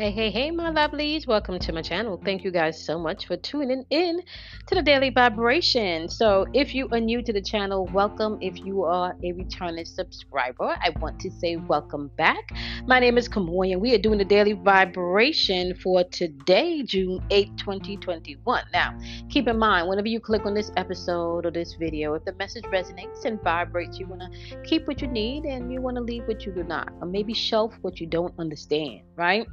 Hey, my lovelies. Welcome to my channel. Thank you guys so much for tuning in to the Daily Vibration. So if you are new to the channel, welcome. If you are a returning subscriber, I want to say welcome back. My name is Kamoya, and we are doing the Daily Vibration for today, June 8, 2021. Now, keep in mind, whenever you click on this episode or this video, if the message resonates and vibrates, you want to keep what you need and you want to leave what you do not, or maybe shelf what you don't understand, right?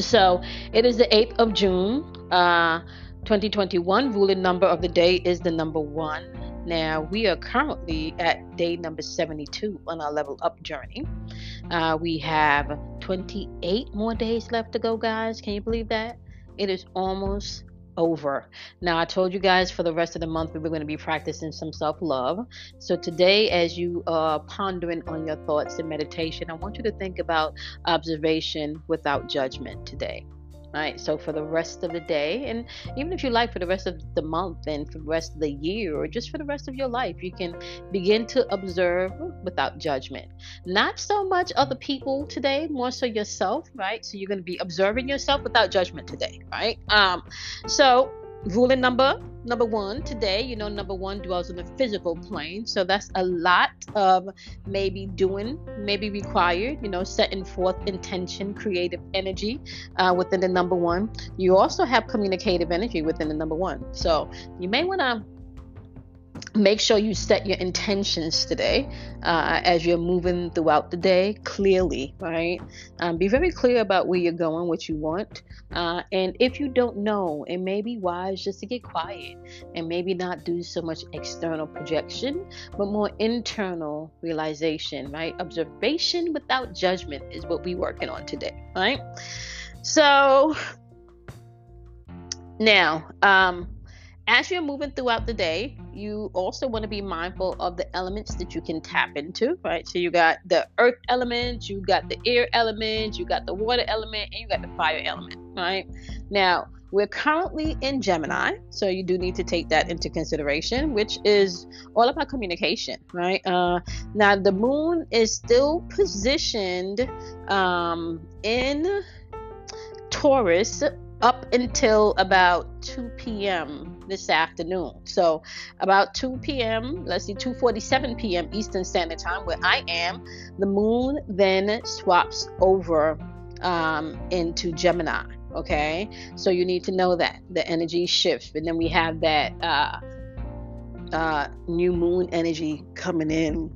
So it is the 8th of June, 2021. Ruling number of the day is the number 1. Now, we are currently at day number 72 on our Level Up journey. We have 28 more days left to go, guys. Can you believe that? It is almost over. Now, I told you guys for the rest of the month we were going to be practicing some self-love. So today, as you are pondering on your thoughts and meditation, I want you to think about observation without judgment today. All right, so for the rest of the day, and even if you like, for the rest of the month and for the rest of the year, or just for the rest of your life, you can begin to observe without judgment. Not so much other people today, more so yourself, right? So you're going to be observing yourself without judgment today, right? So ruling number 1 today, you know, number 1 dwells on the physical plane. So that's a lot of maybe doing, maybe required, you know, setting forth intention, creative energy within the number 1. You also have communicative energy within the number 1. So you may want to make sure you set your intentions today as you're moving throughout the day clearly, right? Be very clear about where you're going, what you want. And if you don't know, it may be wise just to get quiet and maybe not do so much external projection, but more internal realization, right? Observation without judgment is what we're working on today, right? So now, as you're moving throughout the day, you also want to be mindful of the elements that you can tap into, right? So you got the earth element, you got the air element, you got the water element, and you got the fire element, right? Now, we're currently in Gemini, so you do need to take that into consideration, which is all about communication, right? Now, the moon is still positioned in Taurus up until about 2 p.m. this afternoon. So about 2 p.m., let's see, 2:47 p.m. Eastern Standard Time, where I am, the moon then swaps over into Gemini, okay? So you need to know that. The energy shifts, and then we have that new moon energy coming in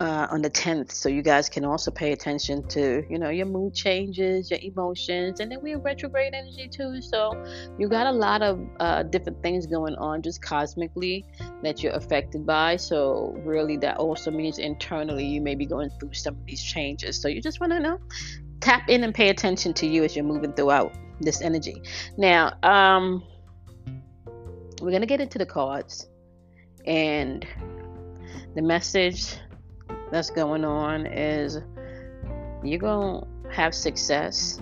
on the 10th, so you guys can also pay attention to, you know, your mood changes, your emotions, and then we have retrograde energy too. So you got a lot of different things going on just cosmically that you're affected by. So really, that also means internally you may be going through some of these changes. So you just want to know, tap in and pay attention to you as you're moving throughout this energy. Now, we're gonna get into the cards and the message that's going on is you're gonna have success.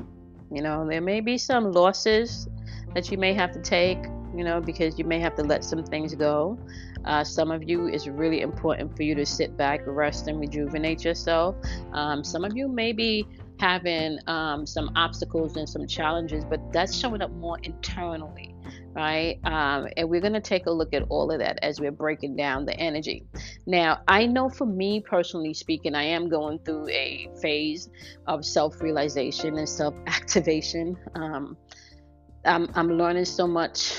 You know, there may be some losses that you may have to take, you know, because you may have to let some things go. Some of you, it's really important for you to sit back, rest, and rejuvenate yourself. Some of you may be having some obstacles and some challenges, but that's showing up more internally, right? And we're going to take a look at all of that as we're breaking down the energy. Now, I know for me, personally speaking, I am going through a phase of self-realization and self-activation. I'm learning so much.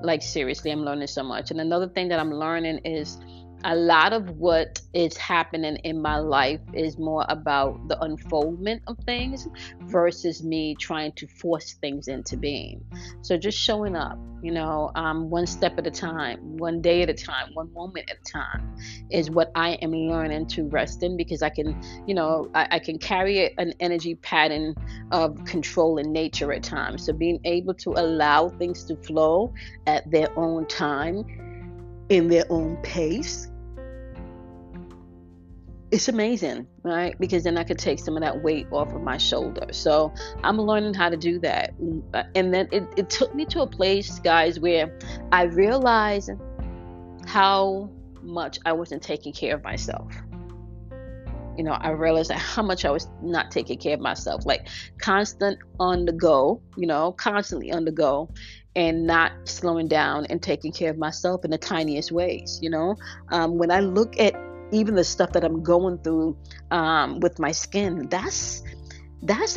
Like, seriously, I'm learning so much. And another thing that I'm learning is a lot of what is happening in my life is more about the unfoldment of things versus me trying to force things into being. So just showing up, you know, one step at a time, one day at a time, one moment at a time is what I am learning to rest in, because I can, you know, I can carry an energy pattern of control in nature at times. So being able to allow things to flow at their own time, in their own pace, it's amazing, right? Because then I could take some of that weight off of my shoulder. So I'm learning how to do that. And then it took me to a place, guys, where I realized how much I wasn't taking care of myself. you know, I realized how much I was not taking care of myself, like constant on the go, you know, constantly on the go and not slowing down and taking care of myself in the tiniest ways. You know, when I look at even the stuff that I'm going through with my skin, that's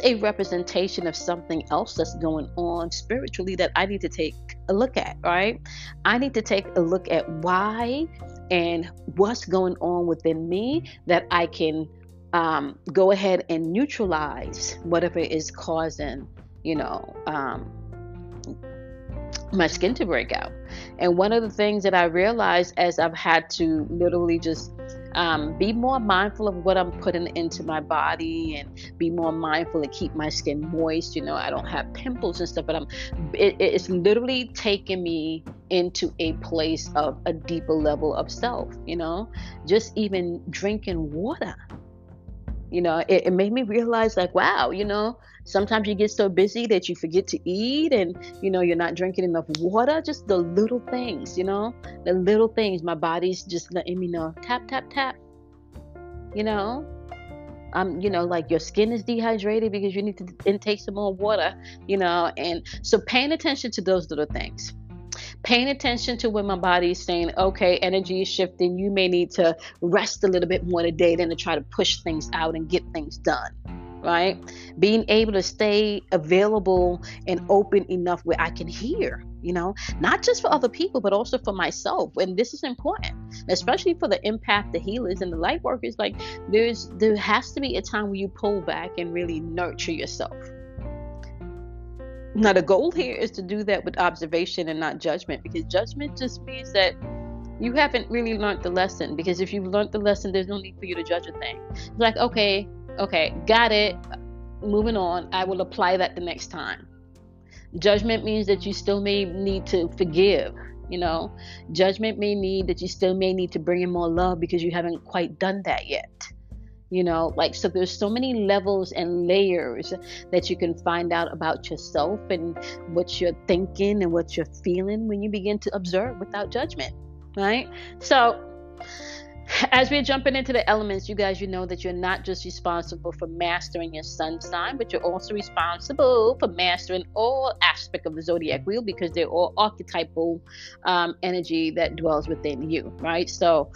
a representation of something else that's going on spiritually that I need to take a look at, right? I need to take a look at why and what's going on within me that I can go ahead and neutralize whatever is causing, you know, my skin to break out. And one of the things that I realized as I've had to literally just be more mindful of what I'm putting into my body and be more mindful and keep my skin moist. You know, I don't have pimples and stuff, but it's literally taking me into a place of a deeper level of self, you know, just even drinking water. You know, it made me realize, like, wow, you know, sometimes you get so busy that you forget to eat and, you know, you're not drinking enough water. Just the little things, you know, the little things. My body's just letting me know, tap, tap, tap. You know, you know, like your skin is dehydrated because you need to intake some more water, you know. And so paying attention to those little things. Paying attention to when my body is saying, okay, energy is shifting. You may need to rest a little bit more today than to try to push things out and get things done, right? Being able to stay available and open enough where I can hear, you know, not just for other people, but also for myself. And this is important, especially for the impact, the healers and the light workers. Like there has to be a time where you pull back and really nurture yourself. Now, the goal here is to do that with observation and not judgment, because judgment just means that you haven't really learned the lesson. Because if you've learned the lesson, there's no need for you to judge a thing. It's like, okay, got it. Moving on. I will apply that the next time. Judgment means that you still may need to forgive. You know, judgment may mean that you still may need to bring in more love because you haven't quite done that yet. You know, like, so there's so many levels and layers that you can find out about yourself and what you're thinking and what you're feeling when you begin to observe without judgment, right? So as we're jumping into the elements, you guys, you know that you're not just responsible for mastering your sun sign, but you're also responsible for mastering all aspects of the zodiac wheel, because they're all archetypal energy that dwells within you, right? So,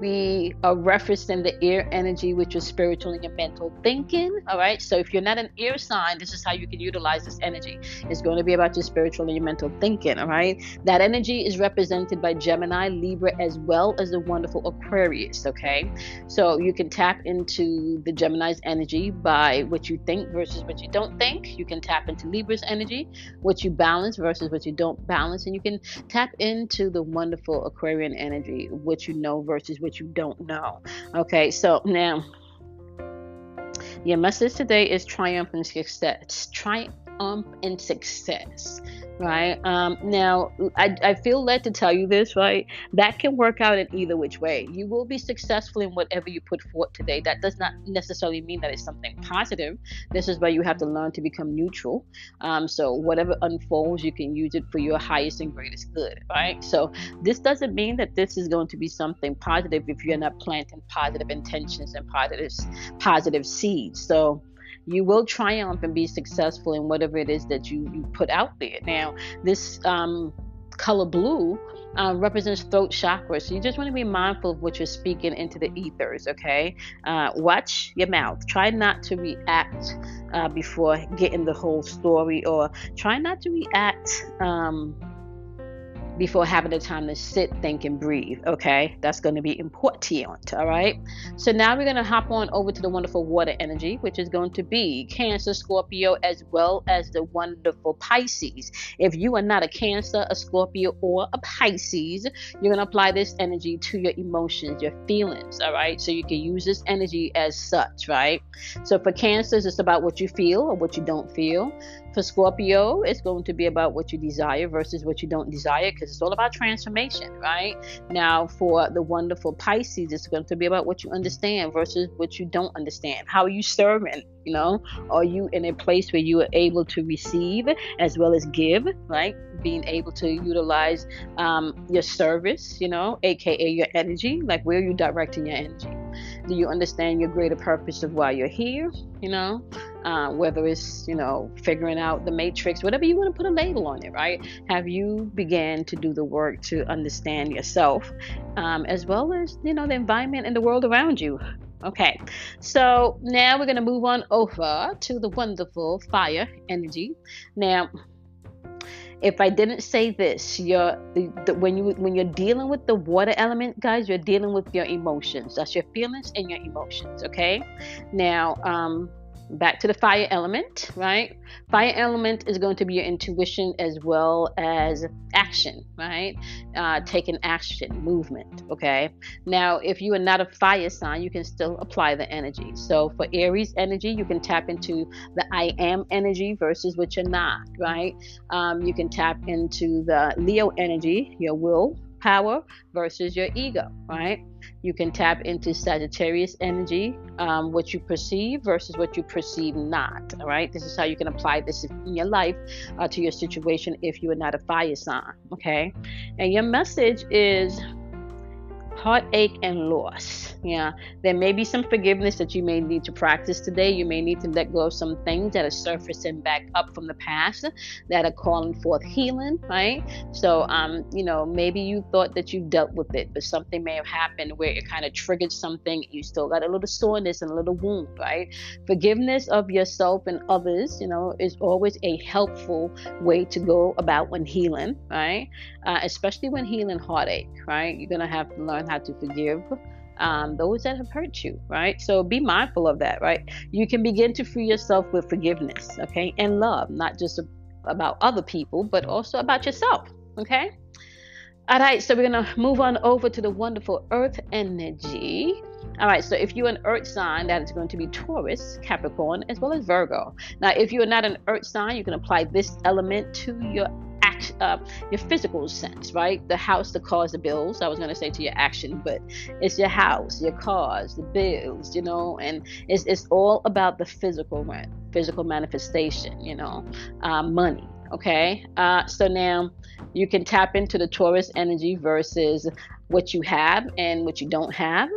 we are referencing the air energy, which is spiritual and your mental thinking. All right. So if you're not an air sign, this is how you can utilize this energy. It's going to be about your spiritual and your mental thinking. All right. That energy is represented by Gemini, Libra, as well as the wonderful Aquarius. Okay. So you can tap into the Gemini's energy by what you think versus what you don't think. You can tap into Libra's energy, what you balance versus what you don't balance. And you can tap into the wonderful Aquarian energy, what you know versus what you don't know. Okay, so now your message today is triumph and success, right? Now I feel led to tell you this, right? That can work out in either which way. You will be successful in whatever you put forth today. That does not necessarily mean that it's something positive. This is where you have to learn to become neutral. So whatever unfolds, you can use it for your highest and greatest good, right? So this doesn't mean that this is going to be something positive if you're not planting positive intentions and positive seeds. So you will triumph and be successful in whatever it is that you put out there. Now, this color blue represents throat chakra. So you just want to be mindful of what you're speaking into the ethers, okay? Watch your mouth. Try not to react before getting the whole story, or try not to react before having the time to sit, think, and breathe, okay? That's going to be important, all right? So now we're going to hop on over to the wonderful water energy, which is going to be Cancer, Scorpio, as well as the wonderful Pisces. If you are not a Cancer, a Scorpio, or a Pisces, you're going to apply this energy to your emotions, your feelings, all right? So you can use this energy as such, right? So for Cancers, it's about what you feel or what you don't feel. For Scorpio, it's going to be about what you desire versus what you don't desire, because it's all about transformation, right? Now, for the wonderful Pisces, it's going to be about what you understand versus what you don't understand. How are you serving? You know, are you in a place where you are able to receive as well as give, right? Being able to utilize your service, you know, aka your energy. Like, where are you directing your energy? Do you understand your greater purpose of why you're here? You know, whether it's, you know, figuring out the matrix, whatever you want to put a label on it, right? Have you began to do the work to understand yourself, as well as, you know, the environment and the world around you? Okay, so now we're going to move on over to the wonderful fire energy. Now, if I didn't say this, when you're dealing with the water element, guys, you're dealing with your emotions. That's your feelings and your emotions, okay? Now, back to the fire element, right? Fire element is going to be your intuition as well as action, right? Taking action, movement, okay? Now, if you are not a fire sign, you can still apply the energy. So for Aries energy, you can tap into the I am energy versus what you're not, right? You can tap into the Leo energy, your will power versus your ego, right? You can tap into Sagittarius energy, what you perceive versus what you perceive not, all right? This is how you can apply this in your life, to your situation if you are not a fire sign, okay? And your message is heartache and loss. Yeah, there may be some forgiveness that you may need to practice today. You may need to let go of some things that are surfacing back up from the past that are calling forth healing, right? So you know, maybe you thought that you dealt with it, but something may have happened where it kind of triggered something. You still got a little soreness and a little wound, right? Forgiveness of yourself and others, you know, is always a helpful way to go about when healing, right? Especially when healing heartache, right? You're gonna have to learn how to forgive those that have hurt you, right? So be mindful of that, right? You can begin to free yourself with forgiveness, okay? And love, not just about other people, but also about yourself, okay? All right, so we're going to move on over to the wonderful earth energy. All right, so if you're an earth sign, that is going to be Taurus, Capricorn, as well as Virgo. Now, if you're not an earth sign, you can apply this element to your physical sense, right? The house, the cars, the bills. I was going to say to your action, but it's your house, your cars, the bills, you know, and it's all about the physical manifestation, you know, money. Okay, so now you can tap into the Taurus energy versus what you have and what you don't have.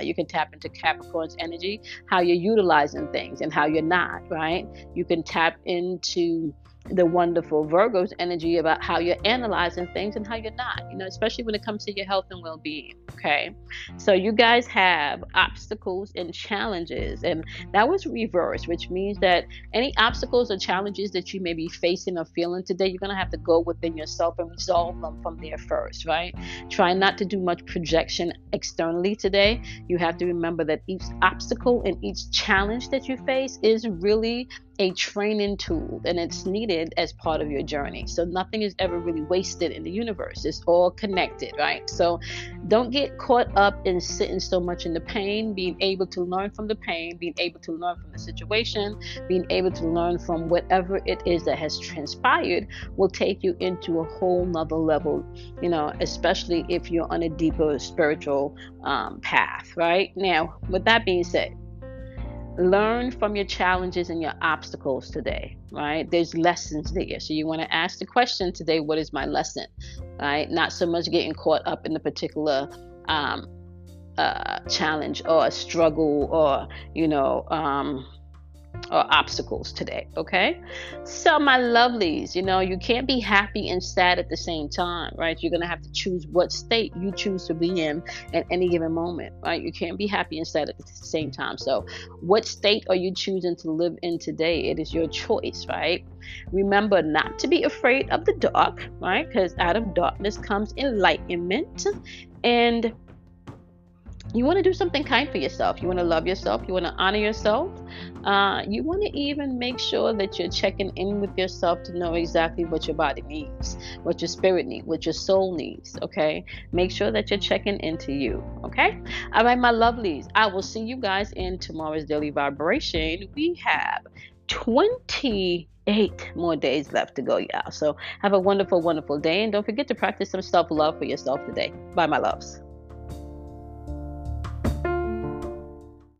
You can tap into Capricorn's energy, how you're utilizing things and how you're not, right? You can tap into the wonderful Virgo's energy about how you're analyzing things and how you're not, you know, especially when it comes to your health and well-being, okay? So you guys have obstacles and challenges, and that was reversed, which means that any obstacles or challenges that you may be facing or feeling today, you're going to have to go within yourself and resolve them from there first, right? Try not to do much projection externally today. You have to remember that each obstacle and each challenge that you face is really a training tool, and it's needed as part of your journey. So nothing is ever really wasted in the universe. It's all connected, right? So don't get caught up in sitting so much in the pain. Being able to learn from the pain, being able to learn from the situation, being able to learn from whatever it is that has transpired will take you into a whole nother level, you know, especially if you're on a deeper spiritual path, right? Now, with that being said, learn from your challenges and your obstacles today, right? There's lessons there. So you want to ask the question today, what is my lesson, right? Not so much getting caught up in the particular challenge or struggle or, you know, or obstacles today, okay? So my lovelies, you know, you can't be happy and sad at the same time, right? You're gonna have to choose what state you choose to be in at any given moment, right? You can't be happy and sad at the same time. So what state are you choosing to live in today? It is your choice, right? Remember not to be afraid of the dark, right? Because out of darkness comes enlightenment, and you want to do something kind for yourself. You want to love yourself. You want to honor yourself. You want to even make sure that you're checking in with yourself to know exactly what your body needs, what your spirit needs, what your soul needs, okay? Make sure that you're checking into you, okay? All right, my lovelies. I will see you guys in tomorrow's Daily Vibration. We have 28 more days left to go, y'all. So have a wonderful, wonderful day. And don't forget to practice some self-love for yourself today. Bye, my loves.